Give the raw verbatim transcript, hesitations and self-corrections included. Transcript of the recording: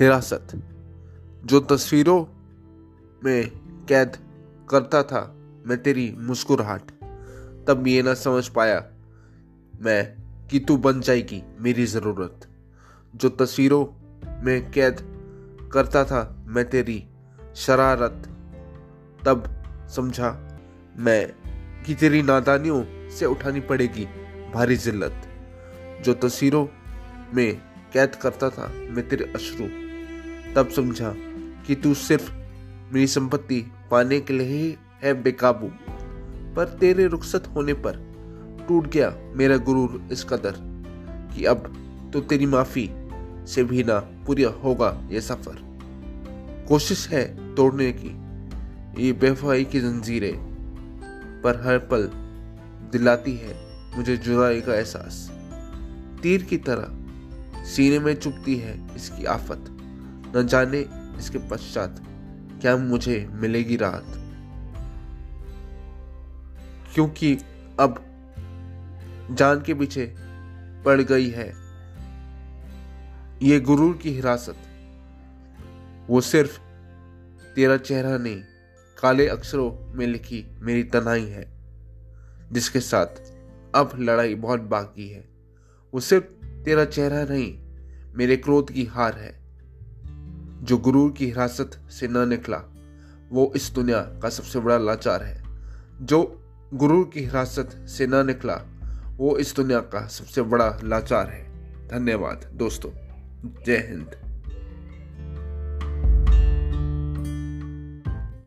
हिरासत, जो तस्वीरों में कैद करता था मैं तेरी मुस्कुराहट। तब ये ना समझ पाया मैं कि तू बन जाएगी मेरी ज़रूरत, जो तस्वीरों में कैद करता था मैं तेरी शरारत। तब समझा मैं कि तेरी नादानियों से उठानी पड़ेगी भारी जिल्लत, जो तस्वीरों में कैद करता था मैं तेरे अश्रू। तब समझा कि तू सिर्फ मेरी संपत्ति पाने के लिए ही है बेकाबू, पर तेरे रुखसत होने पर टूट गया मेरा गुरूर इस कदर कि अब तो तेरी माफ़ी से भी ना पूरा होगा ये सफ़र। कोशिश है तोड़ने की ये बेवफाई की जंजीरें, पर हर पल दिलाती है मुझे जुदाई का एहसास। तीर की तरह सीने में चुभती है इसकी आफत, न जाने इसके पश्चात क्या मुझे मिलेगी राहत। क्योंकि अब जान के पीछे पड़ गई है ये गुरूर की हिरासत। वो सिर्फ तेरा चेहरा नहीं, काले अक्षरों में लिखी मेरी तन्हाई है, जिसके साथ अब लड़ाई बहुत बाकी है। वो सिर्फ तेरा चेहरा नहीं, मेरे क्रोध की हार है। जो गुरूर की हिरासत से न निकला वो इस दुनिया का सबसे बड़ा लाचार है। जो गुरूर की हिरासत से न निकला वो इस दुनिया का सबसे बड़ा लाचार है। धन्यवाद दोस्तों, जय हिंद।